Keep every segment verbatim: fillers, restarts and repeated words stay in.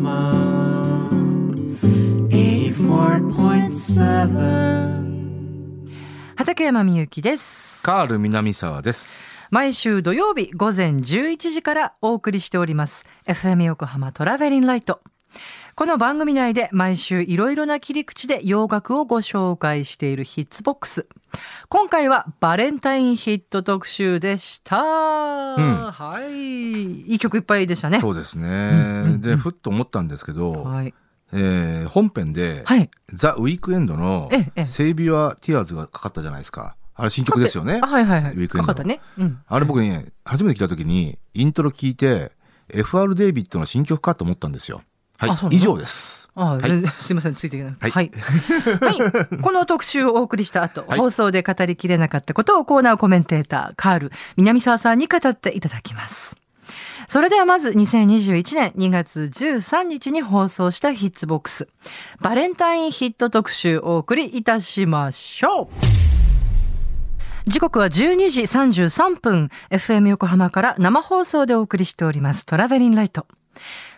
Mama eighty-four point seven 畠山みゆきです。カール南沢です。毎週土曜日午前じゅういちじからお送りしております エフエム 横浜トラベリンライト。この番組内で毎週いろいろな切り口で洋楽をご紹介しているヒッツボックス。今回はバレンタインヒット特集でした、うん、はい、いい曲いっぱいでしたね。そうですね、うんうんうん、でふっと思ったんですけど、はい、えー、本編で、はい、ザ・ウィークエンドのセイビア・ティアーズがかかったじゃないですか。あれ新曲ですよね。はいはいはい、ウィークエンドかかったね、うん、あれ僕ね初めて聞いた時にイントロ聞いて エフアール デイビッドの新曲かと思ったんですよ。はい、以上です。あ、はい、すいません、ついていけない。はい、はいはい、この特集をお送りした後、はい、放送で語りきれなかったことをコーナーコメンテーターカール南沢さんに語っていただきます。それではまずにせんにじゅういちねんにがつじゅうさんにちに放送したヒッツボックスバレンタインヒット特集をお送りいたしましょう。時刻はじゅうにじさんじゅうさんぷん、 エフエム 横浜から生放送でお送りしておりますトラベリンライト。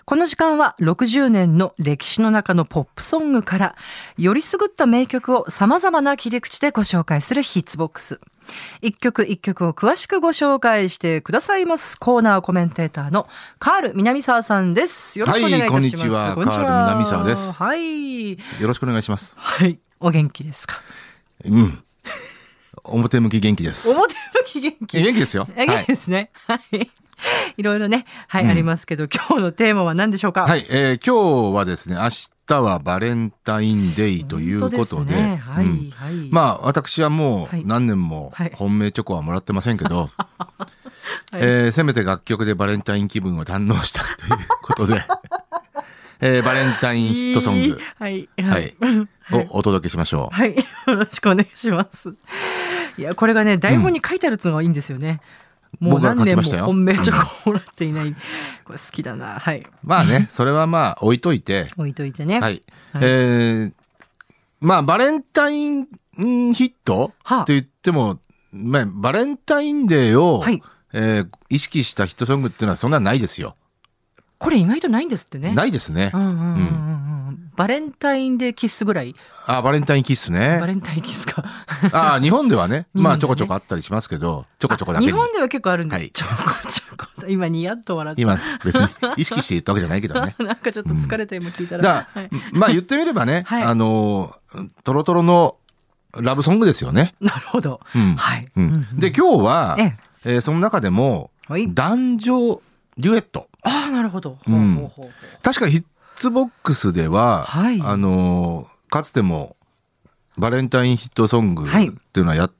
この時間はろくじゅうねんの歴史の中のポップソングからよりすぐった名曲をさまざまな切り口でご紹介するヒッツボックス。一曲一曲を詳しくご紹介してくださいますコーナーコメンテーターのカール南沢さんです。よろしくお願いいたします。はい、こんにちは、こんにちは、カール南沢です。はい、よろしくお願いします。はい、お元気ですか？うん表向き元気です。表向き元気。元気ですよ。元気ですね。はい。いろいろね、はい、うん、ありますけど、今日のテーマは何でしょうか？はい、えー、今日はですね、明日はバレンタインデイということで、ね、はい、うん、はい、まあ私はもう何年も本命チョコはもらってませんけど、はいはい、えー、せめて楽曲でバレンタイン気分を堪能したということで。えー、バレンタインヒットソング、はいはいはい、をお届けしましょう。はい、よろしくお願いします。いやこれがね台本に書いてあるっていうのがいいんですよね。うん、もう何年も本命チョコもらっていない、うん、これ好きだな。はい。まあねそれはまあ置いといて置いといてね。はい。はい、えー、まあバレンタインヒットって言っても、まあ、バレンタインデーを、はい、えー、意識したヒットソングっていうのはそんなないですよ。これ意外とないんですってね。ないですね。バレンタインでキスぐらい。あ、バレンタインキスね。バレンタインキスか。あ、日本では ね, でねまあちょこちょこあったりしますけど、ちょこちょこだけに。日本では結構あるんで、はい、ちょこちょこ。今ニヤッと笑って。今別に意識して言ったわけじゃないけどね。なんかちょっと疲れて今聞いたら。だから、はい、まあ言ってみればね、はい、あのトロトロのラブソングですよね。なるほど。うん、はい、うん。で今日は、えええー、その中でも、はい、男女デュエット。ああ、なるほど。うん、ほうほうほうほう。確かヒッツボックスでは、はい、あのかつてもバレンタインヒットソングっていうのはやっ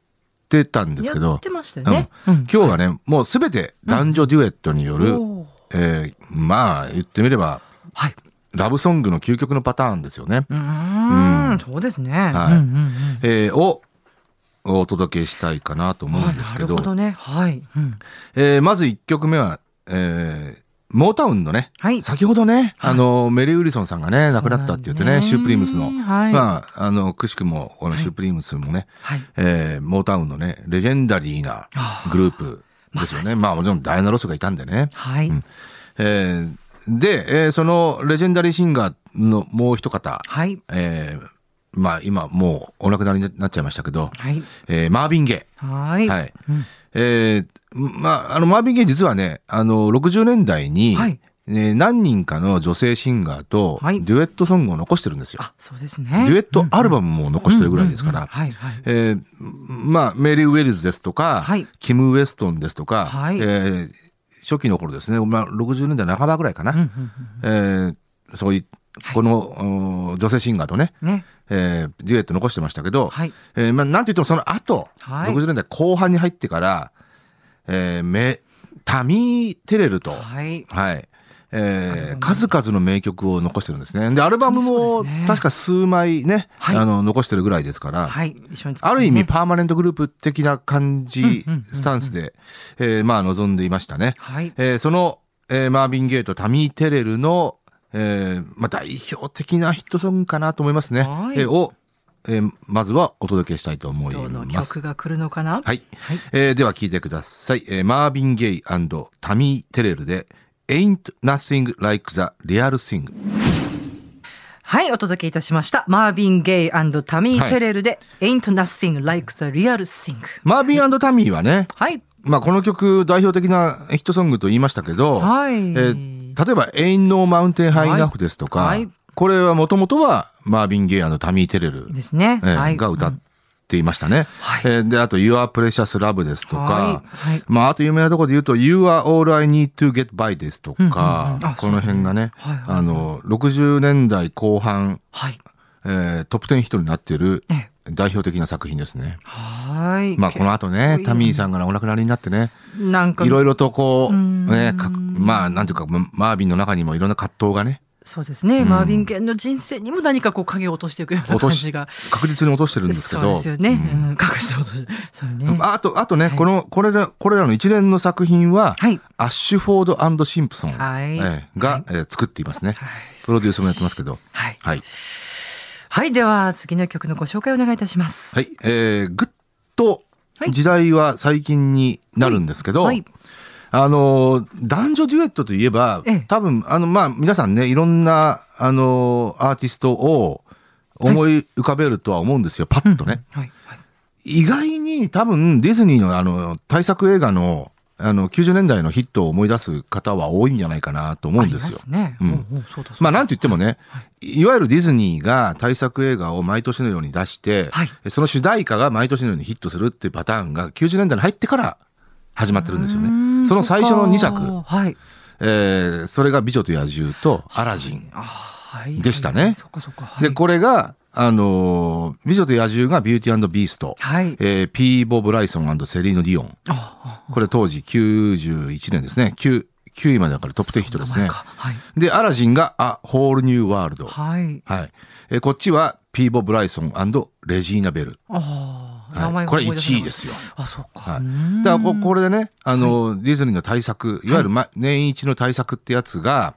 てたんですけど、やってましたよね。うん、今日はね、はい、もうすべて男女デュエットによる、うん、えー、まあ言ってみれば、はい、ラブソングの究極のパターンですよね。うーん、うん、そうですね。はい、うんうんうん、えー、をお届けしたいかなと思うんですけど、なるほどね。はい、うん、えー、まずいっきょくめは、えー、モータウンのね、はい、先ほどね、あの、はい、メリー・ウリソンさんがね、亡くなったって言ってね、シュープリームスの、はい、まあ、あの、くしくも、このシュープリームスもね、はい、えー、モータウンのね、レジェンダリーなグループですよね。あ、まあ、もちろんダイアナ・ロスがいたんでね。はい、うん、えー、で、えー、そのレジェンダリーシンガーのもう一方、はい、えー、まあ、今もうお亡くなりになっちゃいましたけど、はい、えー、マーヴィン・ゲイ。はい。はい、うん、えー、まあ、あのマーヴィン・ゲイ実はね、あのろくじゅうねんだいに、はい、ね、何人かの女性シンガーとデュエットソングを残してるんですよ。はい、あ、そうですね。デュエットアルバムも残してるぐらいですから、えー、まあメリー・ウェルズですとか、はい、キム・ウェストンですとか、はい、えー、初期の頃ですね、まあ、ろくじゅうねんだいなかばぐらいかな、えー、そういうこの、はい、女性シンガーとね、ね、えー、デュエット残してましたけど、はい、えー、まあ、なんといってもその後、はい、ろくじゅうねんだいこう半に入ってから、えー、めタミー・テレルと、はいはい、えー、数々の名曲を残してるんですね。でアルバムも確か数枚ね、はい、あの残してるぐらいですから、はい、一緒にね、ある意味パーマネントグループ的な感じ、うんうんうんうん、スタンスで、えー、まあ臨んでいましたね。はい、えー、その、えー、マーヴィン・ゲイとタミー・テレルの、えーまあ、代表的なヒットソングかなと思いますね、はい、えー、を、えー、まずはお届けしたいと思います。どの曲が来るのかな、はい、はい、えー、では聴いてください、えー、マーヴィン・ゲイ&タミー・テレルで Ain't Nothing Like The Real Thing。 はい、お届けいたしました。マービン・ゲイ&タミー・テレルで、はい、Ain't Nothing Like The Real Thing。 マービン&タミーはね、はい、まあ、この曲代表的なヒットソングと言いましたけど、はい、えー、例えば Ain't No Mountain High Enough ですとか、はいはい、これはもともとはマービン・ゲイ&タミー・テレルですね、えーはい、が歌って、うんっていましたね、はい、えー、であと You Are Precious Love ですとか、はいはい、まあ、あと有名なところで言うと You Are All I Need to Get By ですとか、うんうんうん、この辺がね、はいはいはい、あのろくじゅうねんだいこう半、はい、えー、トップじゅうヒットになっている代表的な作品ですね。はい、まあ、この後ねタミーさんがお亡くなりになってね、いろいろとこう、ね、かまあなんていうかマービンの中にもいろんな葛藤がね、そうですね、うん、マーヴィン・ゲイの人生にも何かこう影を落としていくような感じが確実に落としてるんですけど、そうですよね、うんうん、確実に落としてそうね。あと、あとね、はい、このこれら、これらの一連の作品は、はい、アッシュフォード&シンプソン、はい、えー、が、はい、えー、作っていますね、はい、プロデュースもやってますけど、はい、はいはい、では次の曲のご紹介をお願いいたします。はい、えー、ぐっと時代は最近になるんですけど、はいはいはい、あの男女デュエットといえば、ええ、多分あの、まあ、皆さんねいろんなあのアーティストを思い浮かべるとは思うんですよ、はい、パッとね、うんはいはい、意外に多分ディズニー の, あの大作映画 の, あのきゅうじゅうねんだいのヒットを思い出す方は多いんじゃないかなと思うんですよ。まあなんといってもね、はい、いわゆるディズニーが大作映画を毎年のように出して、はい、その主題歌が毎年のようにヒットするっていうパターンがきゅうじゅうねんだいに入ってから始まってるんですよね。その最初のにさく、はい、えー、それが美女と野獣とアラジンでしたね。でこれが、あのー、美女と野獣がビューティー&ビースト、はい、えー、ピー・ボブ・ライソン&セリーヌ・ディオン、これ当時きゅうじゅういちねんですね、きゅういまでだからトップじゅうヒットですね、はい、でアラジンがア・ホール・ニュー・ワールド、はいはい、えー、こっちはピー・ボブ・ライソン&レジーナ・ベル、あはい、これいちいですよ。あ、そうか。はい、だからこれでね、あの、はい、ディズニーの大作、いわゆる、ま、年一の大作ってやつが、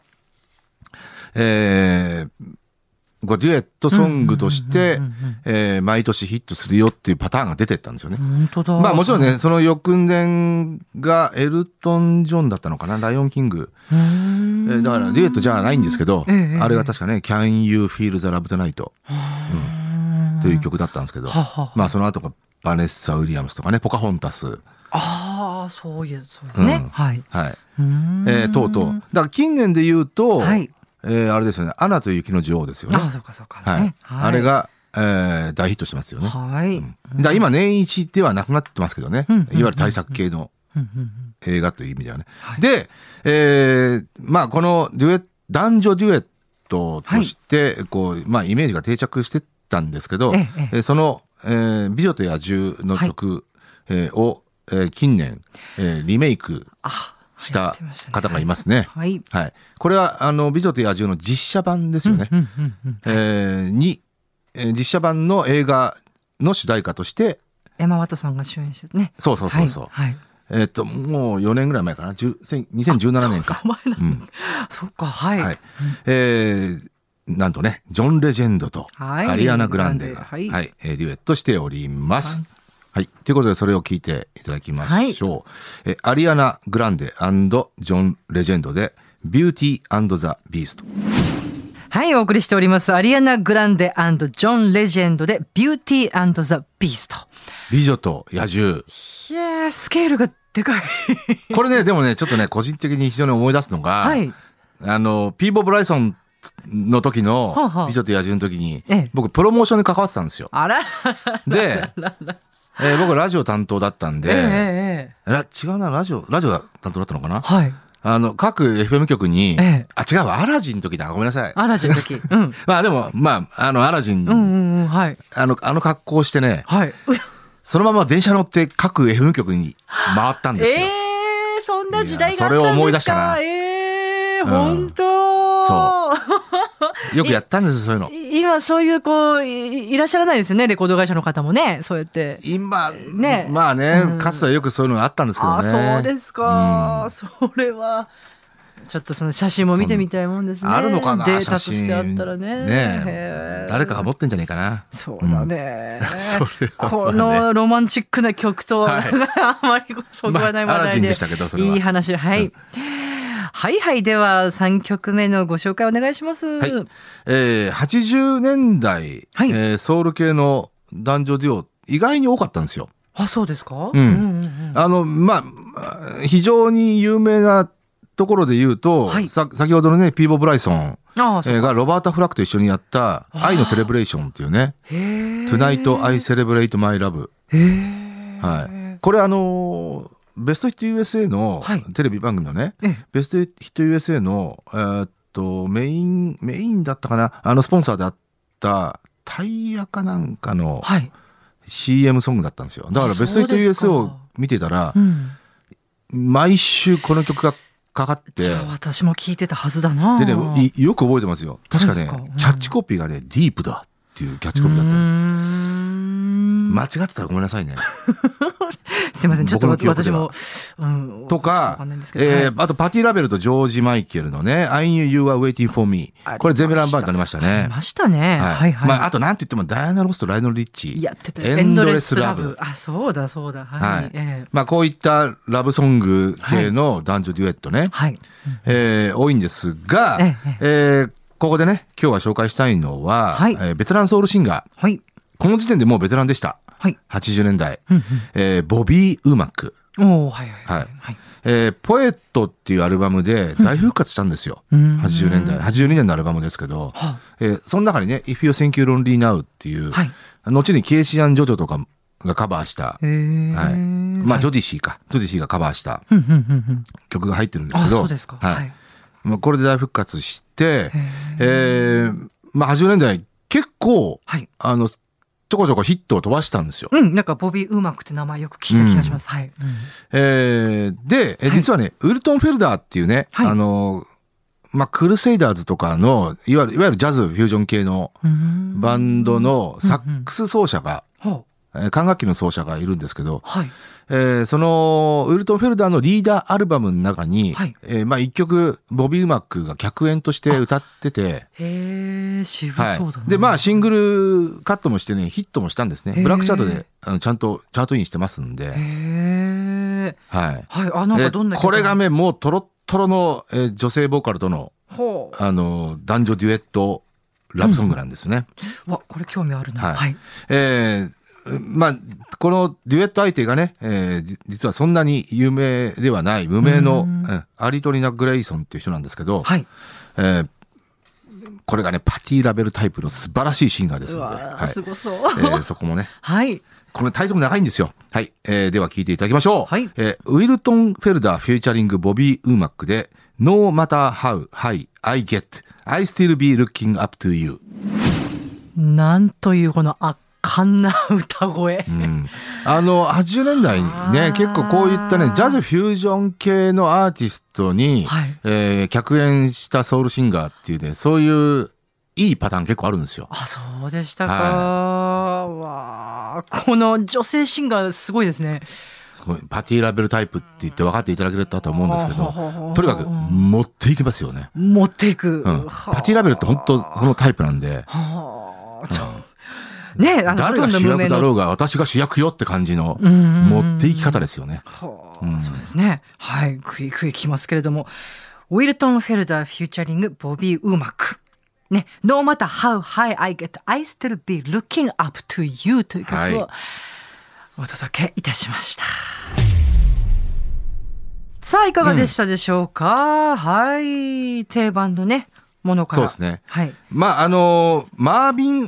えー、こうデュエットソングとして毎年ヒットするよっていうパターンが出てったんですよね。本当だ。まあもちろんね、その翌年がエルトン・ジョンだったのかな、ライオン・キング。えー、だからデュエットじゃないんですけど、えー、あれが確かね、えー、Can You Feel the Love Tonight、うん、という曲だったんですけど、ははまあその後がバネッサ・ウィリアムスとかね、ポカホンタス、ああそういうそうですね、うん、はいはい、うーん、えー、とうとうだから近年で言うと、はい、えー、あれですよね、アナと雪の女王ですよね。ああそうかそうか、ね、はいはい、あれが、えー、大ヒットしてますよね。はい、うん、だから今年一ではなくなってますけどね、うん、いわゆる大作系の映画という意味ではね、はい、で、えー、まあこのデュエット男女デュエットとしてこう、はい、まあイメージが定着してたんですけど、ええ、そのえー、美女と野獣の曲、はい、えー、を、えー、近年、えー、リメイクした方がいますね。はいはい、これはあの美女と野獣の実写版ですよね。に、えー、実写版の映画の主題歌としてエマ・ワトソンが主演してね。そうそうそうそう。はいはい、えー、っともうよねんぐらい前かな。にせんじゅうななねんか。そう前なんだ。うん、そうかはい。はい、えーなんとね、ジョン・レジェンドとアリアナ・グランデが、はいはい、デュエットしております。はい。ということで、それを聞いていただきましょう。はい、えアリアナ・グランデ&ジョン・レジェンドで、ビューティー&ザ・ビースト。はい、お送りしております。アリアナ・グランデ&ジョン・レジェンドで、ビューティー&ザ・ビースト。美女と野獣。いやー、スケールがでかい。これね、でもね、ちょっとね、個人的に非常に思い出すのが、はい、あの、ピー・ボブ・ライソンの時の美女と野獣の時に僕プロモーションに関わってたんですよ。あらで、えー、僕ラジオ担当だったんで、えーえー、違うなラジオラジオ担当だったのかな、はい、あの各 エフエム 局に、えー、あ違うアラジンの時だごめんなさいアラジンの時、うん、まあでもまああのアラジン、うんうんうんはい、あのあの格好してね、はい、そのまま電車乗って各 エフエム 局に回ったんですよ。えー、そんな時代があったんですか。それを思い出したな。えー、本当、うんそうよくやったんですよそういうの。今そういうこう い, いらっしゃらないですよねレコード会社の方もねそうやって今ねまあね、うん、かつてはよくそういうのがあったんですけどね。あそうですか、うん、それはちょっとその写真も見てみたいもんですね。あるのかなデータとしてあったら ね, ね誰かが持ってんじゃねえかな。そうだね、うん、それはこのロマンチックな曲とは、はい、あまりそこはない話題で、まあ、アラジンでしたけどそれはいい話はい、うんはいはい、ではさんきょくめのご紹介お願いします。はい、えー、はちじゅうねんだい、はい、えー、ソウル系の男女デュオ意外に多かったんですよ。あ、そうですか。うん、うんうんうん、あのまあ非常に有名なところで言うと、はい、さ先ほどのねピーボ・ブライソン、ああ、えー、がロバータ・フラックと一緒にやった愛のセレブレーションっていうね、ー Tonight I Celebrate My Love、 へ、はい、これあのベストヒット ユーエスエー の、はい、テレビ番組のね、ベストヒット ユーエスエー の、えー、っとメインメインだったかな、あのスポンサーであったタイヤかなんかの シーエム ソングだったんですよ。だからベストヒット ユーエスエー を見てたら、うん、毎週この曲がかかって、じゃあ私も聞いてたはずだな。でね、よく覚えてますよ。確かね、うん、キャッチコピーがね、ディープだっていうキャッチコピーだったの。うーん、間違ってたらごめんなさいね。すいません、ちょっと私も、うん、とか、かんんね、えー、あとパティ・ラベルとジョージ・マイケルのね、I knew you were waiting for me。これゼミランバーになりましたね。ありましたね。はい、はいはい。まあ、あとなんて言ってもダイアナ・ロスとライノル・リッチ。やってたエンドレス・ラブ。あ、そうだそうだ。はい。はい、えー、まあ、こういったラブソング系の男女デュエットね。はい。えー、多いんですが、えーえー、ここでね、今日は紹介したいのは、はい、えー、ベテランソウルシンガー。はい。この時点でもうベテランでした。はい、はちじゅうねんだい、うんうん、えー、ボビー・ウーマック、おー、はいはいはいはい、えー、ポエットっていうアルバムで大復活したんですよ、うん、はちじゅうねんだい、はちじゅうにねんのアルバムですけど、えー、その中にね If You Think You're Lonely Now っていう、はい、後にケイシアン・ジョジョとかがカバーした、えー、はい、まあジョディシーか、ジョディシーがカバーした曲が入ってるんですけど、あ、そうですか、はい、まあ、これで大復活して、えー、まあ、はちじゅうねんだい結構、はい、あのちょこちょこヒットを飛ばしたんですよ。うん、なんかボビー・ウーマックって名前よく聞いた気がします。うん、はい、うん、えー。で、実はね、はい、ウルトン・フェルダーっていうね、はい、あの、まあ、クルセイダーズとかの、いわゆる、いわゆるジャズ・フュージョン系のバンドのサックス奏者が、うんうん、えー、管楽器の奏者がいるんですけど、はい、えー、その、ウルトン・フェルダーのリーダーアルバムの中に、はい、えー、まあ、一曲、ボビー・ウーマックが客演として歌ってて、へー、渋そうだね。はい、で、まあ、シングルカットもしてね、ヒットもしたんですね。ブラックチャートで、あの、ちゃんとチャートインしてますんで、へー、はい。はい、あ、なんかどんな曲？これがね、もうトロットロの、えー、女性ボーカルとの、ほう、あの、男女デュエット、ラブソングなんですね。うん、わ、これ興味あるな。はい。はい、えーまあ、このデュエット相手がね、えー、実はそんなに有名ではない無名のアリトリナ・グレイソンっていう人なんですけど、はい、えー、これがねパティ・ラベルタイプの素晴らしいシンガーですので、はい、すごそう、えー、そこもね、はい、このタイトル長いんですよ、はい、えー、では聴いていただきましょう、はい、えー、ウィルトン・フェルダーフューチャリングボビー・ウーマックで No Matter How High I Get I Still Be Looking Up to You。 なんというこの圧感な歌声、うん、あのはちじゅうねんだいにね結構こういったねジャズフュージョン系のアーティストに、はい、えー、客演したソウルシンガーっていうね、そういういいパターン結構あるんですよ。あ、そうでしたか、はい、わ、この女性シンガーすごいですね。すごいパティ・ラベルタイプって言って分かっていただけたと思うんですけど、とにかく持っていきますよね。持っていく、うん、パティ・ラベルって本当そのタイプなんで、はー、ちょ、うん、ね、あの誰が主役だろうが私が主役よって感じの持っていき方ですよね。うん、そうですね。はい、クイクイきますけれども、ウィルトン・フェルダーフューチャリングボビー・ウーマックね、No matter how high I get, I still be looking up to you という曲をお届けいたしました。はい、さあいかがでしたでしょうか。うん、はい、定番のねものから、そうですね。はい、まああのー、マービン&、うん、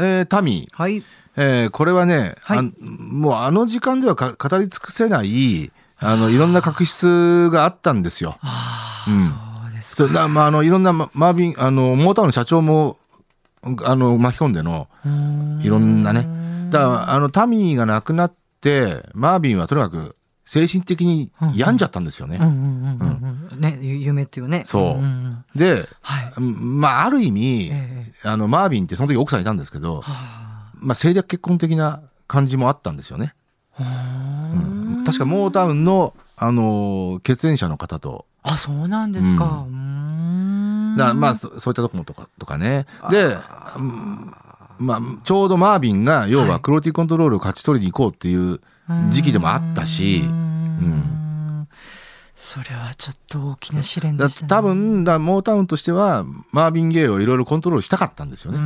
えー、タミー、はい、えー、これはね、はい、あもうあの時間ではか語り尽くせないあのいろんな確執があったんですよ。あ、うん、そうですか。そうだ、まあ、あのいろんなマービン、あのモータウンの社長もあの巻き込んでのいろんなね、だからあのタミーが亡くなってマービンはとにかく精神的に病んじゃったんですよね。夢っていうね。そう、うんうん、で、はい、まあある意味、えー、あのマービンってその時奥さんいたんですけど、まあ、政略結婚的な感じもあったんですよね。うん、確かモータウンの、あのー、血縁者の方と。あ、そうなんですか。うん、だからまあ そ, そういったところと か, とかね。で、まあ、ちょうどマービンが要はクローティーコントロールを勝ち取りに行こうっていう時期でもあったし、うん、それはちょっと大きな試練でした、ね、だ多分だモータウンとしてはマーヴィン・ゲイをいろいろコントロールしたかったんですよね。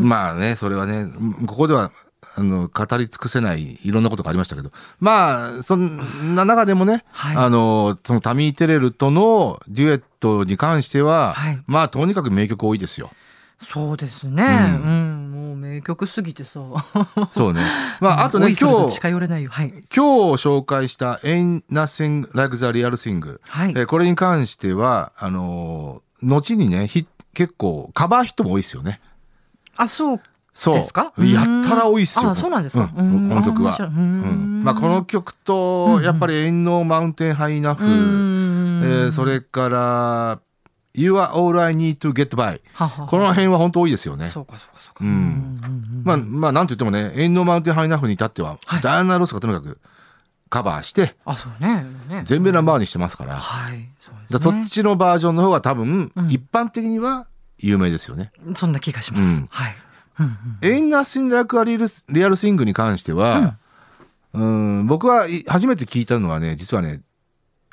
まあね、それはねここではあの語り尽くせないいろんなことがありましたけど、まあそんな中でもね、はい、あのそのタミー・テレルとのデュエットに関しては、はい、まあとにかく名曲多いですよ。そうですね、うんうん、もう名曲すぎてさそうね、まあ、あとね今日、はい、今日紹介した「Ain't Nothing Like The Real Thing」、はいえー、これに関してはあのー、後にね結構カバーヒットも多いですよね。あそうそうですか。やったら多いっすよ。ああそうなんですか、うん、この曲は、うんまあ、この曲とやっぱり「Ain't No Mountain High Enough」えー、それからYou are all I need to get by はははこの辺は本当多いですよね。そうかそうかそうか、うんうん、まあまあなんといってもね Ain't No Mountain High Enough に至っては、はい、ダイアナ・ロスがとにかくカバーしてあそうね全米ナンバーにしてますから、はいそうですね、だそっちのバージョンの方が多分、うん、一般的には有名ですよね。そんな気がします、うんはいうんうん、Ain't Nothing Like a Real Thing に関しては、うん、うん僕は初めて聞いたのはね実はね、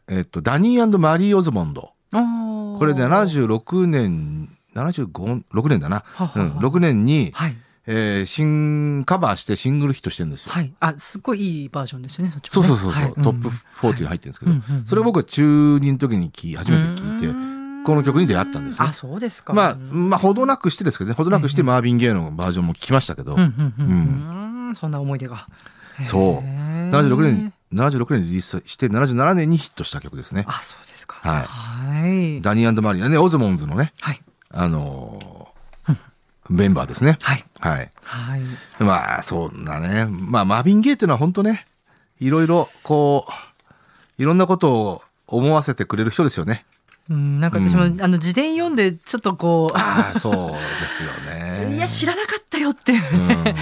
えっと、ダニー&マリー・オズモンドこれななじゅうろくねんななじゅうごねんだなははは、うん、ろくねんに、はいえー、新カバーしてシングルヒットしてるんですよ、はい、あすごいいいバージョンですよね。 そっちもねそうそうそう、はい、トップよんじゅうに入ってるんですけど、はい、それを僕は中にの時に聞初めて聞いて、うん、この曲に出会ったんですね。あそうですか。まあ、まあ、ほどなくしてですけどねほどなくしてマーヴィン・ゲイのバージョンも聞きましたけど、うんうんうん、そんな思い出がそうななじゅうろくねんななじゅうろくねんリリースしてななじゅうななねんにヒットした曲ですね。あそうですか、はいはい、ダニー&マリー、ね、オズモンズのね、はいあのーうん、メンバーですね。はい、はいはい、まあそんなね、まあ、マーヴィン・ゲイっていうのは本当ねいろいろこういろんなことを思わせてくれる人ですよね。うん、なんか私も、うん、あの自伝読んでちょっとこうあそうですよねいや知らなかったよっていうね、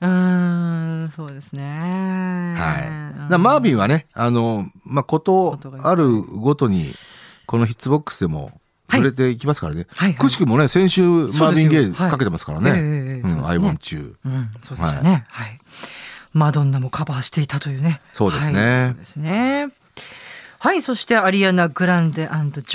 うん、うーんそうですね、はい、だマーヴィンはねあの、まあ、ことあるごとにこのヒッツボックスでも触れていきますからね、はいはいはい、くしくもね先週マーヴィン・ゲイかけてますからねI want youそうですね、はい、マドンナもカバーしていたというね。そうですね、はい、そうですねはい。そしてアリアナ・グランデ&ジ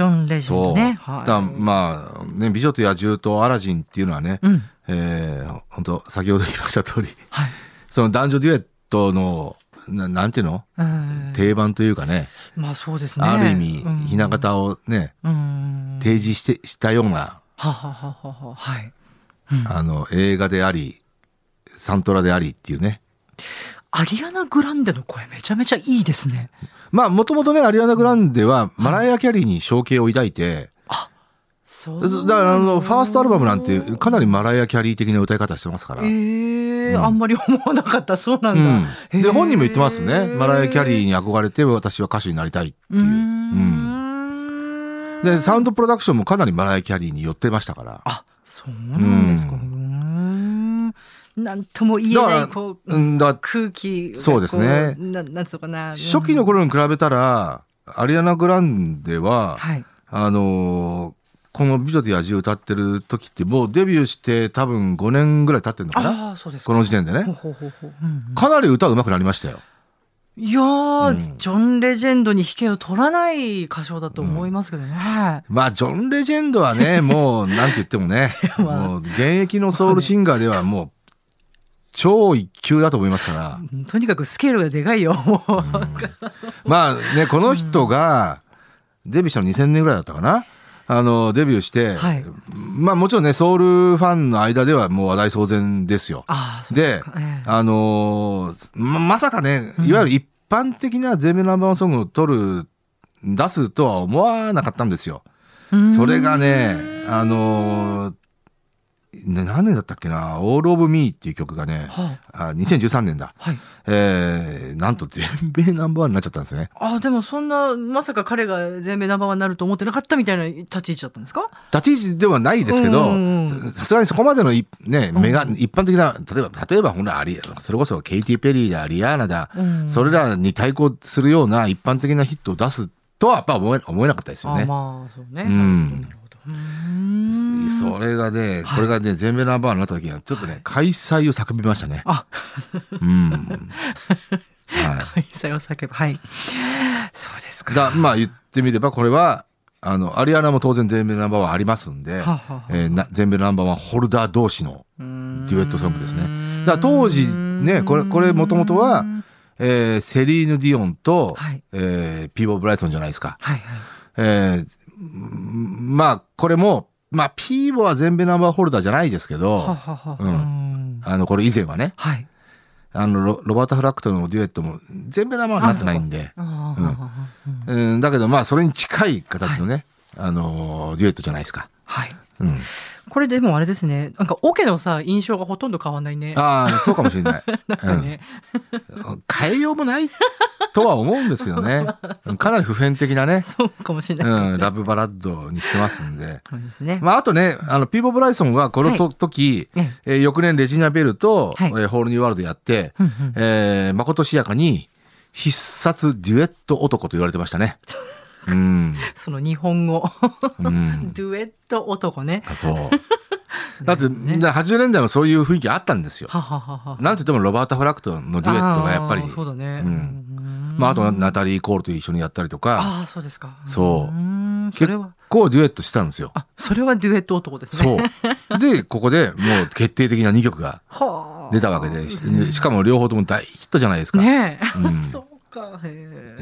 ョン・レジェンドね、はい、だまあね美女と野獣とアラジンっていうのはね、うんえー、本当先ほど言いました通り、はい、その男女デュエットの な, なんていうの、うん、定番というかね、まあそうですね、ある意味ひな形をね、うん、提示してしたような、ははははは、はい、うん、あの映画でありサントラでありっていうね。アリアナ・グランデの声めちゃめちゃいいですね。まあもともとねアリアナ・グランデはマライア・キャリーに憧憬を抱いて、あ、そうだからあのファーストアルバムなんてかなりマライア・キャリー的な歌い方してますから、えーうん、あんまり思わなかった。そうなんだ、うんえー、で本人も言ってますねマライア・キャリーに憧れて私は歌手になりたいっていう、うん、うん、でサウンドプロダクションもかなりマライア・キャリーに寄ってましたから。あそうなんですか、うんなんとも言えないこう空気がそうですね。なんつうかな初期の頃に比べたらアリアナ・グランデは、はい、あのこの美女と野獣歌ってる時ってもうデビューして多分ごねんぐらい経ってるのかな。あそうですか。この時点でねほうほうほう、うんうん、かなり歌うまくなりましたよ。いやー、うん、ジョン・レジェンドに引けを取らない歌唱だと思いますけどね、うん、まあジョン・レジェンドはねもうなんて言ってもね、まあ、もう現役のソウルシンガーではもう超一級だと思いますからとにかくスケールがでかいよもう、うん、まあねこの人がデビューしたのにせんねんぐらいだったかなあのデビューして、はい、まあもちろんねソウルファンの間ではもう話題騒然ですよ。あそうですか、で、えー、あのー、ま, まさかねいわゆる一般的な全米ナンバーワンソングを取る出すとは思わなかったんですよ。それがねあのー何年だったっけな All of Me っていう曲がね、はあ、あにせんじゅうさんねんだ、はいえー、なんと全米ナンバーワンになっちゃったんですね。あでもそんなまさか彼が全米ナンバーワンになると思ってなかったみたいな立ち位置だったんですか。立ち位置ではないですけどさすがにそこまでの、ね、メガ一般的な例えば例えばほらありそれこそケイティ・ペリーだリアーナだそれらに対抗するような一般的なヒットを出すとはやっぱ思え、思えなかったですよね。あ、まあ、そうね、うんうんそれがね、はい、これがね全米ナンバーワンになった時にはちょっとね、はい、開催を叫びましたね。あ、うん、はい、恋を叫ぶ、はい、そうですか。だまあ言ってみればこれはあのアリアナも当然全米ナンバーワンありますんで、はあはあえー、な全米ナンバーワンホルダー同士のデュエットソングですね。だから当時ねこれこれもともとは、えー、セリーヌ・ディオンと、はいえー、ピーボー・ブライソンじゃないですか、はいはいえー、まあこれもまあピーボーは全米ナンバーホルダーじゃないですけど、はあはあうん、あのこれ以前はね、はいあの ロ, ロバート・フラクトのデュエットも全米ナンバーになってないんで、うんうん、だけどまあそれに近い形のね、はい、あのデュエットじゃないですか、はいうん、これでもあれですねなんかオケのさ印象がほとんど変わんないね。ああそうかもしれないなんか、ねうん、変えようもないとは思うんですけどねかなり普遍的なねそうかもしれない、ねうん、ラブバラッドにしてますん で, そうです、ねまあ、あとねあのピーボー・ブライソンはこのと、はい、時、うんえー、翌年レジナ・ベルと、はいえー、ホールニューワールドやって、うんうんえー、誠しやかに必殺デュエット男と言われてましたねうん、その日本語、うん、デュエット男ね。あそうだってはちじゅうねんだいもそういう雰囲気あったんですよははははなんといってもロバート・フラクトのデュエットがやっぱり あ, そうだ、ねうんまあ、あとナタリー・コールと一緒にやったりとかあそうですかそううんそれは結構デュエットしてたんですよ。あそれはデュエット男ですね。そうでここでもう決定的なにきょくが出たわけでしかも両方とも大ヒットじゃないですかねえ、うん、そう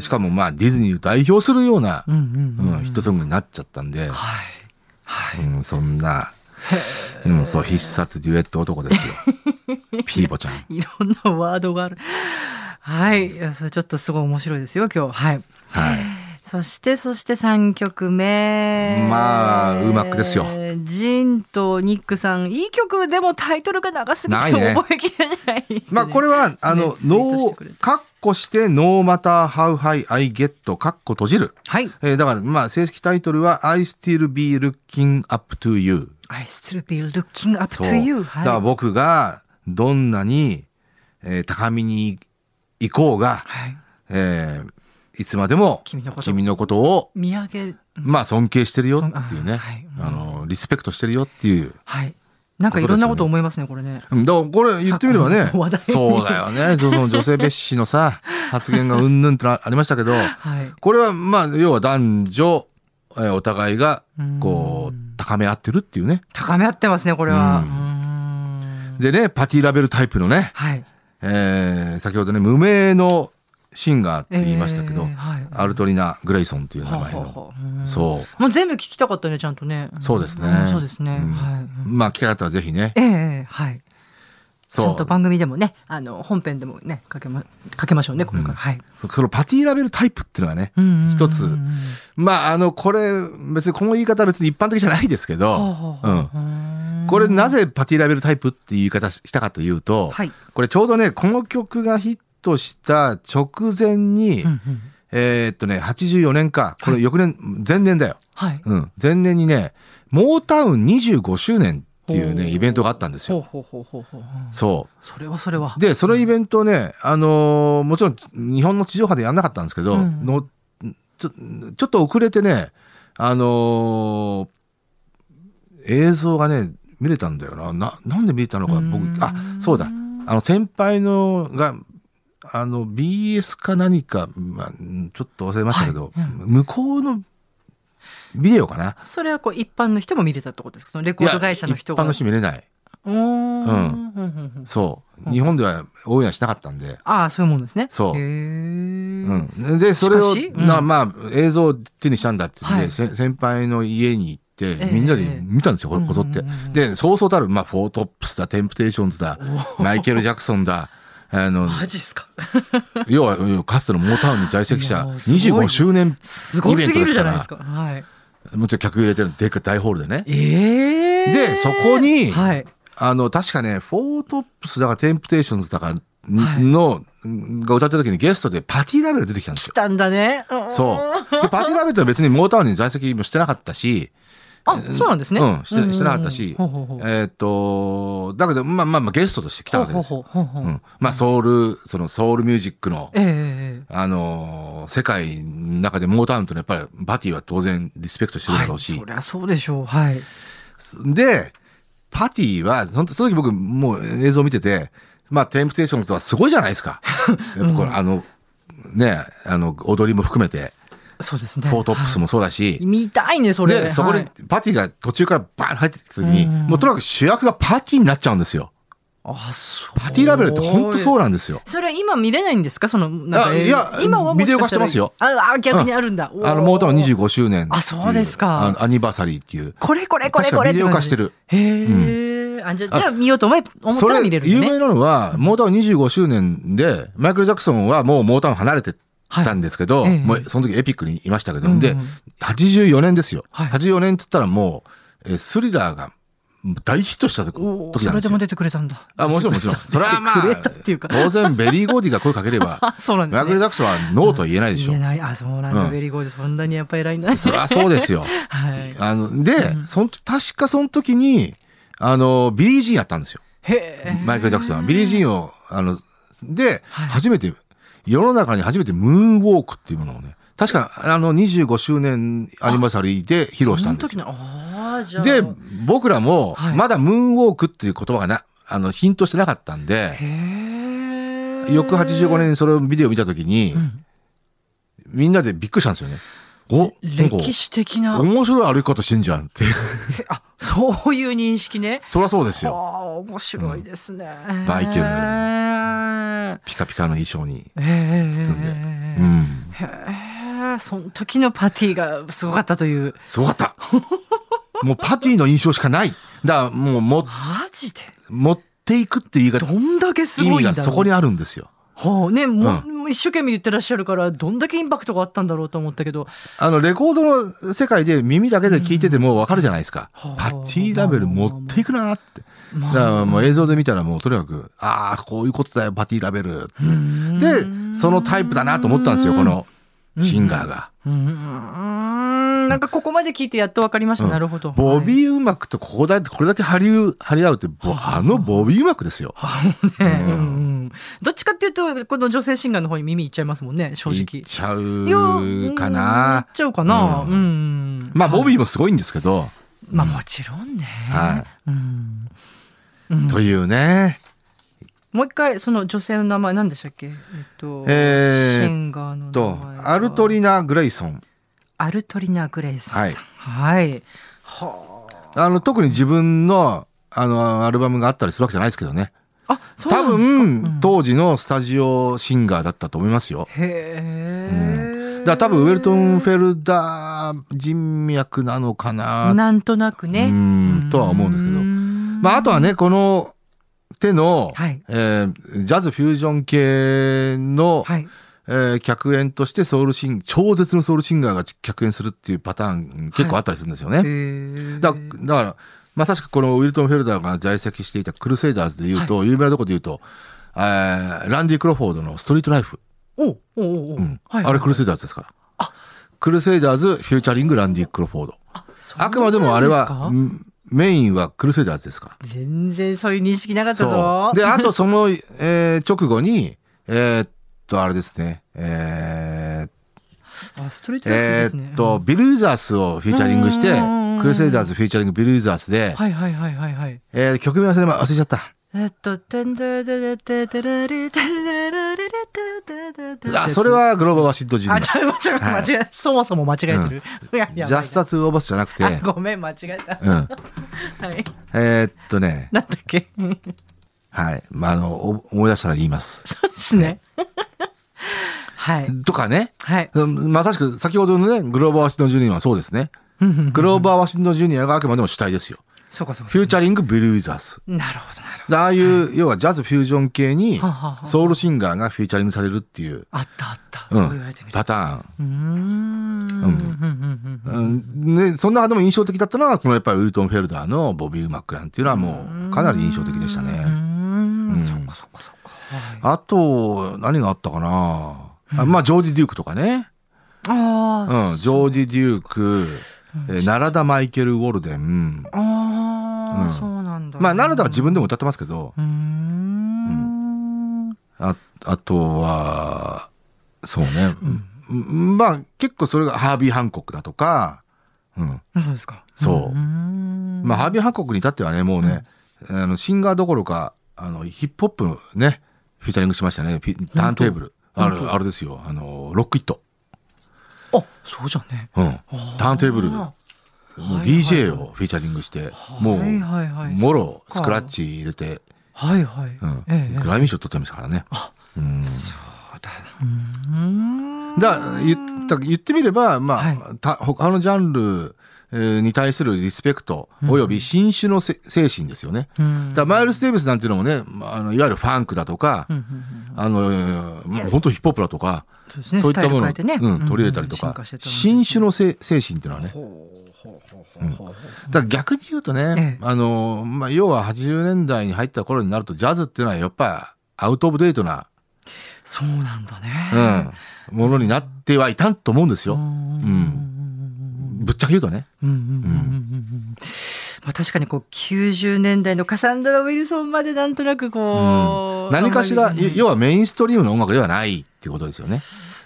しかもまあディズニーを代表するようなヒットソングになっちゃったんで、はいはいうん、そんな、うん、そう必殺デュエット男ですよピーボちゃんいろんなワードがあるはいそれちょっとすごい面白いですよ今日はい、はい、そしてそしてさんきょくめまあうまくですよジンとニックさんいい曲でもタイトルが長すぎて覚えきれない、ねまあ、これはあのノーカッコしてNo Matter How High I Get カッコ閉じる、はいえー、だからまあ正式タイトルは I Still Be Looking Up to You I Still Be Looking Up to You だから僕がどんなに、えー、高みに行こうが、はいえー、いつまでも君のこと、君のことを見上げまあ尊敬してるよっていうね、あ、はいうん、あのリスペクトしてるよっていう、はい、なんかいろんなこと思いますねこれね。だからこれ言ってみればね、そうだよね。女性蔑視のさ発言がうんぬんってありましたけど、はい、これはまあ要は男女お互いがこう高め合ってるっていうね。高め合ってますねこれは。うんでねパティ・ラベルタイプのね、はいえー、先ほどね無名のシンガーって言いましたけど、えーはい、アルトリナ・グレイソンっていう名前の、はあはあ、そうもう全部聞きたかったねちゃんとね。そうですね、うん、そうですね、うんはい、まあ聞きたかったらぜひね、えーはい、そうちゃんと番組でもねあの本編でもねかけま、かけましょうねこれから、うんはい、そのパティ・ラベルタイプっていうのがね、うんうんうんうん、一つまああのこれ別にこの言い方は別に一般的じゃないですけど、はあはあうん、うんこれなぜパティ・ラベルタイプっていう言い方したかというと、はい、これちょうどねこの曲がヒットとした直前に、うんうん、えー、っとねはちじゅうよねんかこれ翌年、はい、前年だよ、はいうん、前年にねモータウンにじゅうごしゅうねんっていうねイベントがあったんですよ。ほうほうほうほうそうそれはそれはでそのイベントね、あのー、もちろん日本の地上波でやんなかったんですけど、うん、の ちょ、ちょっと遅れてね、あのー、映像がね見れたんだよな な, なんで見れたのか僕あそうだあの先輩のがあの ビーエス か何か、まあ、ちょっと忘れましたけど、はいうん、向こうのビデオかな。それはこう一般の人も見れたってことですか。そのレコード会社の人が。一般の人見れない。おうん、そう日本では応援はしなかったんで。ああそういうもんですね。そう。へうん、でそれを、うん、なまあ映像を手にしたんだって、ねはい、先輩の家に行って、えー、みんなで見たんですよ、えー、こぞって。でそうそうたるまあフォートップスだテンプテーションズだマイケル・ジャクソンだ。あのマジっすか要はかつてのモータウンに在籍したにじゅうごしゅうねんイベントですから、すごすぎるじゃないですか、はい、もちろん客入れてるでっかい大ホールでね、えー、でそこに、はい、あの確かねフォートップスだかテンプテーションズだかの、はい、が歌ってた時にゲストでパティ・ラベルが出てきたんですよ。来たんだね。そうでパティ・ラベルは別にモータウンに在籍もしてなかったしあ、そうなんですね。うん、して、してなかったし、ほうほうほうえっ、ー、とだけどまあまあまあゲストとして来たわけですよ。ほうほうほううん、まあソウルそのソウルミュージックの、えー、あのー、世界の中でモータウンとのやっぱりバティは当然リスペクトしてるだろうし、はい、そりゃそうでしょう。はい。でパティはその時僕もう映像見ててまあテンプテーションズはすごいじゃないですか。やっぱこれ、うん、あのね、あの踊りも含めて。そうですね、フォートップスもそうだし、はい、見たいねそれ。でそこにパティが途中からバーン入ってきた時に、はい、もうとにかく主役がパティになっちゃうんですよ。あ、そう。パティラベルって本当そうなんですよ。それは今見れないんですか、そのなんか。いや、今はもしかしたらビデオ化してますよ。ああ、逆にあるんだ、うん、あのもう多分にじゅうごしゅうねん。あ、そうですか。アニバーサリーっていう、これこれこれこれビデオ化してる。へえ。あ、じゃあ見ようと思ったら見れるね。有名なのはモータウンにじゅうごしゅうねんで、マイケル・ジャクソンはもうモータウン離れてたんですけど、はい、もうその時エピックにいましたけど、うん、ではちじゅうよねんですよ、はい、はちじゅうよねんって言ったらもうスリラーが大ヒットした時なんですよ。それでも出てくれたんだ。あ、もちろんもちろん。それはまあ当然ベリーゴーディが声かければそうなんです、ね、マイケル・ジャクソンはノーとは言えないでしょ。言えない。あ、そうなんだ、うん、ベリーゴーディそんなにやっぱり偉いんだね。そりゃそうですよ、はい、あので、うん、その確かその時にあのビリー・ジーンやったんですよ。へ、マイケル・ジャクソンはビリー・ジーンをあので、はい、初めて世の中に初めてムーンウォークっていうものをね、確かあのにじゅうごしゅうねんアニバーサリーで披露したんですよ。あ、その時の。あ、じゃあで僕らもまだムーンウォークっていう言葉がな、あの浸透してなかったんで、へ、翌はちじゅうごねんにそれをビデオ見た時に、うん、みんなでびっくりしたんですよね。お、歴史的な面白い歩き方してんじゃんってあ、そういう認識ね。そりゃそうですよ。あ、面白いですね、うん、マイケルのようにピカピカの衣装に包んで、うん、へえ、その時のパティがすごかったという。すごかったもうパティの印象しかない。だからもうもマジで持っていくって言い方、どんだけすごいんだろう、意味がそこにあるんですよ。はあね、もう、うん、一生懸命言ってらっしゃるからどんだけインパクトがあったんだろうと思ったけど、あのレコードの世界で耳だけで聞いててもわかるじゃないですか、うん、パティラベル持っていくなって。だからもう映像で見たらもうとにかく、ああ、こういうことだよパティラベルって、でそのタイプだなと思ったんですよ、このシンガーが。うーん、なんかここまで聞いてやっと分かりました、うん、なるほど。ボビー・ウマクとここだってこれだけ張り、張り合うって、あのボビー・ウマクですよ、ね、うんうん、どっちかっていうとこの女性シンガーの方に耳いっちゃいますもんね、正直。いっちゃうかな。いっちゃうかな、うんうん。まあボビーもすごいんですけど、はい、まあもちろんね、はい、うんうん、というね。もう一回その女性の名前何でしたっけ、えっと、えー、シンガーの名前はアルトリナ・グレイソン。アルトリナ・グレイソンさん、はい、はい、はあ、あの特に自分 の, あのアルバムがあったりするわけじゃないですけどね。あ、そうなんですか。多分、うん、当時のスタジオシンガーだったと思いますよ。へえ、うん、だから多分ウェルトンフェルダー人脈なのかな、なんとなくね、うん、とは思うんですけど、まああとはね、この手の、はい、えー、ジャズフュージョン系の、はい、えー、客演としてソウルシン超絶のソウルシンガーが客演するっていうパターン結構あったりするんですよね、はい、だ, だからまさしくこのウィルトン・フェルダーが在籍していたクルセイダーズでいうと、はい、有名なとこでいうと、えー、ランディ・クロフォードのストリートライフ。おうおうおう、うん、はいはいはい、あれクルセイダーズですから。あ、クルセイダーズフューチャリングランディ・クロフォード。 あ, あくまでもあれはメインはクルセイダーズですか。全然そういう認識なかったぞ。で、あとその、えー、直後に、えー、っと、あれですね、えー、あ、ストリートですね。えー、っと、ビルーザースをフィーチャリングして、クルセイダーズフィーチャリングビルーザースで、はいはいはいはい、はい。えー、曲名忘れ、忘れちゃった。えっと、てんででててれれてれれれてて。あ、それはグローバー・ワシントン・ジュニア。あ、違う間違え、はい、間違え、そもそも間違えてる。うん、いやいやジャスタ・ツー・オブ・アスじゃなくて。あ、ごめん、間違えた。うん。はい。えー、っとね。なんだっけ。はい。まあ、あの、思い出したら言います。そうですね。ねはい。とかね。はい。まあ、確かに先ほどのね、グローバー・ワシントン・ジュニアはそうですね。グローバー・ワシントン・ジュニアがあくまでも主体ですよ。そうかそうか、フューチャリングビルーザース。なるほどなるほど。ああいう、はい、要はジャズフュージョン系にソウルシンガーがフューチャリングされるっていう。あったあった、うん、そう言われてみるパターン。うーん、うん、ね、そんなでも印象的だったのがこのやっぱりウィルトン・フェルダーのボビー・ウマックランっていうのはもうかなり印象的でしたね。うん、うん、そっかそっかそっか、はい、あと何があったかな、うん、あ、まあジョージ・デュークとかね。あ、うん、ジョージ・デューク、ナラダ・マイケル・ウォルデン。ああ、うん、そうなんだ。まあナラダは自分でも歌ってますけど。うーん、うん、あ, あとはそうね、うん、まあ結構それがハービー・ハンコックだとか、うん、そうですか。そう。うーん、まあハービー・ハンコックに至ってはね、もうね、うん、あのシンガーどころかあのヒップホップねフィーチャリングしましたね。ターンテーブルあれ、あれですよ、あのロックイット。あ、そうじゃね、うん、ターンテーブルの ディージェー をフィーチャリングして、はいはいはい、もう、はいはいはい、もろスクラッチ入れて、はいはい、うんええ、グラミー賞取っちゃいましたからね。あ、うん、そうだな、うんだから言った言ってみれば、まあはい、た他のジャンルに対するリスペクトおよび新種の、うん、精神ですよね。うん、だマイルス・デイビスなんていうのもね、あのいわゆるファンクだとか、うん、あのもう本当ヒップホップだとか、うん、そういったものを、ねうん、取り入れたりとか、うん、新種の精神っていうのはね。うん、だから逆に言うとね、ええあのまあ、要ははちじゅうねんだいに入った頃になるとジャズっていうのはやっぱりアウト・オブ・デートな。そうなんだね、うん、ものになってはいたんと思うんですよ。うん、うんぶっちゃけ言うとね、うんうんうんまあ、確かにこうきゅうじゅうねんだいのカサンドラ・ウィルソンまでなんとなくこう、うん、何かしら、ね、要はメインストリームの音楽ではないっていうことですよね。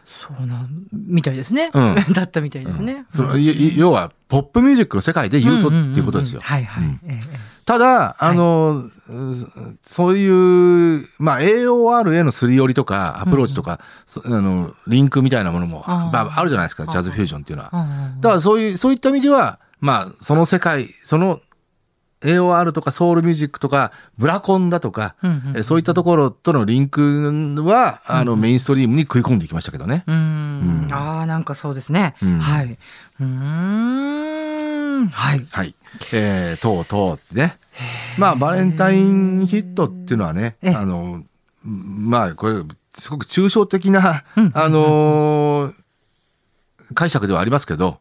そうなんみたいですね、うん、だったみたいですね、うんうん、その要はポップミュージックの世界で言うとっていうことですよ。ただあの、はい、そういう、まあ、エーオーアール へのすり寄りとかアプローチとか、うんうん、あのリンクみたいなものも あ,、まあ、あるじゃないですかジャズフュージョンっていうのは。だからそういうそういった意味では、まあ、その世界その エーオーアール とかソウルミュージックとかブラコンだとか、うんうんうん、そういったところとのリンクはあの、うんうん、メインストリームに食い込んでいきましたけどね。うん、うん、あなんかそうですね、うん、はい、うーんはいはいえー、とうとうってね、まあバレンタインヒットっていうのはね、あのまあこれすごく抽象的な、うん、あのー、解釈ではありますけど、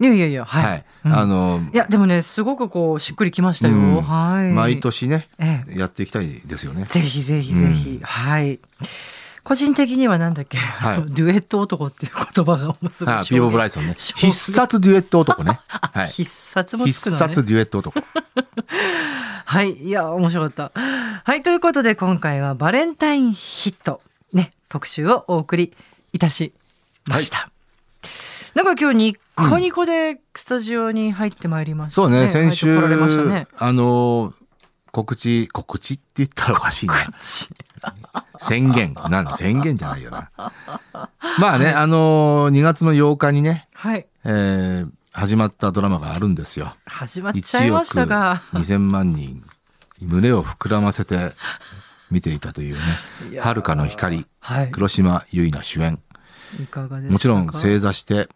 いやいやいや、はい、はいうん、あのいやでもねすごくこうしっくりきましたよ、うん、はい毎年ねやっていきたいですよね。ぜひぜひぜひ、うん、はい。個人的にはなんだっけ、はい、デュエット男っていう言葉が面白い、はあ、ピーボ・ブライソンね必殺デュエット男ね、はい、必殺もつくのね、必殺デュエット男はい、いや面白かった。はい、ということで今回はバレンタインヒット、ね、特集をお送りいたしました、はい。なんか今日ニッコニコでスタジオに入ってまいりましたね、うん、そうね先週来られました、ね、あの告知告知って言ったらおかしいな宣言なんだ宣言じゃないよなまあね、はい、あのにがつのようかにね、はいえー、始まったドラマがあるんですよ。始まっちゃいましたがいちおくにせんまんにん胸を膨らませて見ていたというね遥かの光、はい、黒島結菜主演、いかがでしたか。もちろん正座して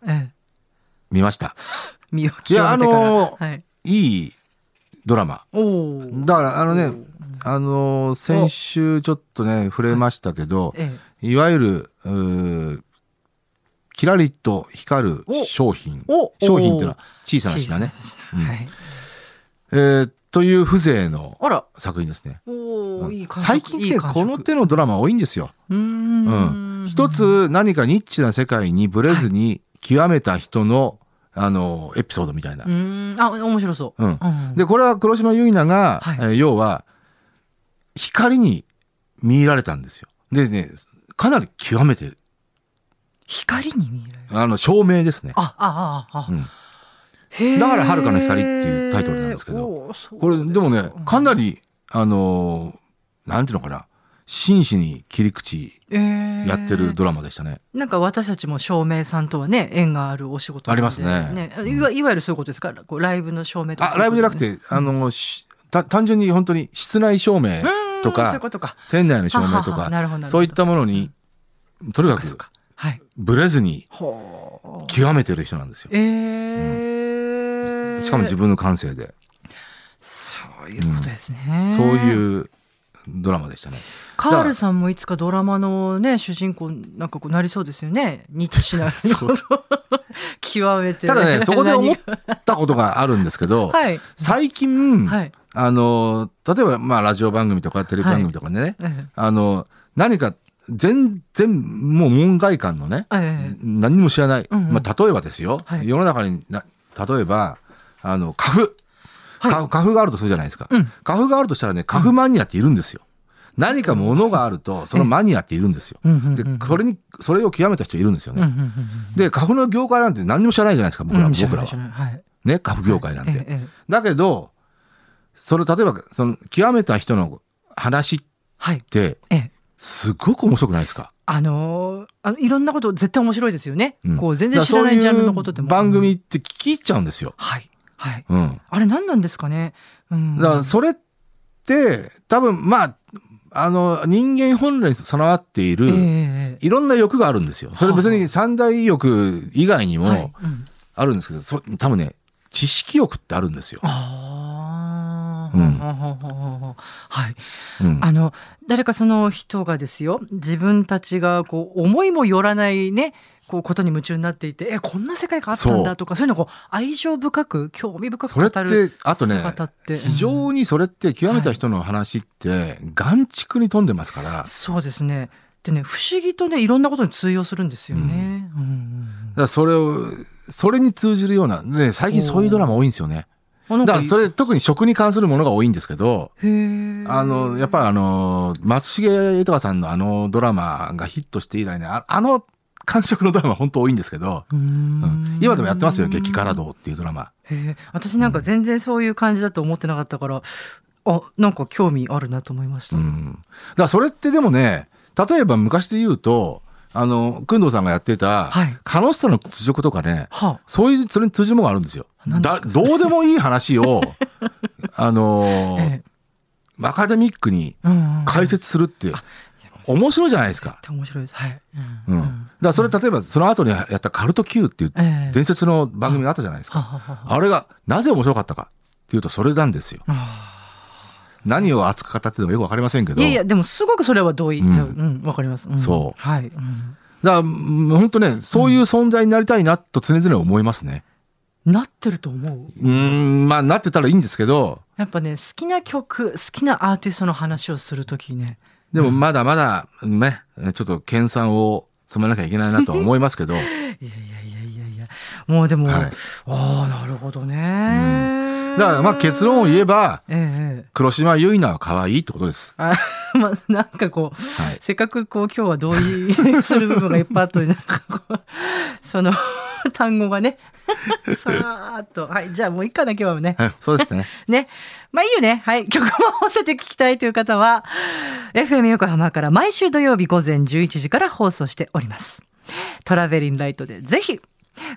見ました、ええ、身を清めてからいやあの、はい、いいドラマだからあのね、あのー、先週ちょっとね触れましたけど、ええ、いわゆるキラリと光る商品商品っていうのは小さな品ね、うんはいえー、という風情の作品ですね。おいい最近ってこの手のドラマ多いんですよ。うーん、うん、一つ何かニッチな世界にブレずに極めた人の、はいあのエピソードみたいな。うーんあ面白そう、うんうん、でこれは黒島結菜が、はいえー、要は光に見入られたんですよ。でねかなり極めてる光に見入られるあの照明ですね。ああああ、うん、へだから遥かの光っていうタイトルなんですけどこれでもねかなりあのなんていうのかな真摯に切り口やってるドラマでしたね、えー、なんか私たちも照明さんとはね縁があるお仕事なんで、ね、ありますね、うん、いわゆるそういうことですかこうライブの照明とか、ね、あライブじゃなくてあの、うん、単純に本当に室内照明とか、 そういうことか店内の照明とかはははそういったものにとにかくブレずに極めてる人なんですよ、えーうん、しかも自分の感性でそういうことですね、うん、そういうドラマでしたね。カールさんもいつかドラマのね主人公なんかこうなりそうですよね。ニッチな極めて、ね、ただねそこで思ったことがあるんですけど、はい、最近、はい、あの例えばまあラジオ番組とかテレビ番組とかね、はい、あの何か全然もう門外漢のね、はい、何も知らない、うんうんまあ、例えばですよ、はい、世の中にな例えばあの花粉はい、花粉があるとするじゃないですか、うん、花粉があるとしたらね花粉マニアっているんですよ、うん、何かものがあるとそのマニアっているんですよ、うん、でこれにそれを極めた人いるんですよね、うん、で花粉の業界なんて何も知らないじゃないですか僕ら、うん、僕らは、はいね、花粉業界なんて、はい、だけどそれ例えばその極めた人の話ってすごく面白くないですか、はい、あのー、あのいろんなこと絶対面白いですよね、うん、こう全然知らないジャンルのことでもそういう番組って聞き入っちゃうんですよ、はいはいうん、あれ何なんですかね、うん、だからそれって多分まああの人間本来に備わっている、えー、いろんな欲があるんですよ。それ別に三大欲以外にもあるんですけど、はいうん、多分ね知識欲ってあるんですよ。ああ、うん、はい、うん、あの誰かその人がですよ、自分たちがこう思いもよらないねこうことに夢中になっていて、えこんな世界があったんだとか、そういうのをこう愛情深く興味深く語る姿って、あとね、うん、非常にそれって極めた人の話って眼蓄に富んでますから、はい、そうですね。でね、不思議とねいろんなことに通用するんですよね、うんうん、だからそれをそれに通じるような、ね、最近そういうドラマ多いんですよね。だからそれ特に食に関するものが多いんですけど、へー、あのやっぱりあの松重豊さんのあのドラマがヒットして以来ね、 あ, あの感触のドラマ本当多いんですけど、うん、うん、今でもやってますよ、激辛道っていうドラマ。へ、私なんか全然そういう感じだと思ってなかったから、うん、あなんか興味あるなと思いました、うん、だからそれってでもね、例えば昔で言うとあの工藤さんがやってた楽しさの屈辱とかね、はい、そういうそれに通じるものがあるんですよ。だどうでもいい話をあの、ええ、アカデミックに解説するって、うんうんうん、面白いじゃないですか。面白いです。はい。うん。うん、だからそれ、例えばその後にやったカルト Q っていう伝説の番組があったじゃないですか。えー、あれがなぜ面白かったかっていうとそれなんですよ。何を熱く語っててもよくわかりませんけど。いやいや、でもすごくそれは同意。うん、うん、わかります。うん、そう。はい。うん、だから本当ね、そういう存在になりたいなと常々思いますね。うん、なってると思う。うん、まあなってたらいいんですけど。やっぱね、好きな曲、好きなアーティストの話をするときね。でもまだまだね、ちょっと研鑽を積まなきゃいけないなとは思いますけど。いやいやいやいやいや、もうでも、はい、ああなるほどね、うん。だからまあ結論を言えば、ええ、黒島結菜は可愛いってことです。あまあなんかこう、はい、せっかくこう今日は同意する部分がいっぱいあったのになんかこうその単語がねさーっと、はい、じゃあもういいかな今日はね、はい、そうですねね、まあいいよね、はい、曲も合わせて聞きたいという方は エフエム 横浜から毎週土曜日午前じゅういちじから放送しておりますトラベリンライトでぜひ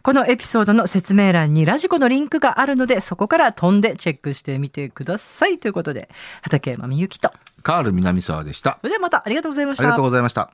このエピソードの説明欄にラジコのリンクがあるのでそこから飛んでチェックしてみてくださいということで、畠山みゆきとカール南沢でした。それではまたありがとうございました。ありがとうございました。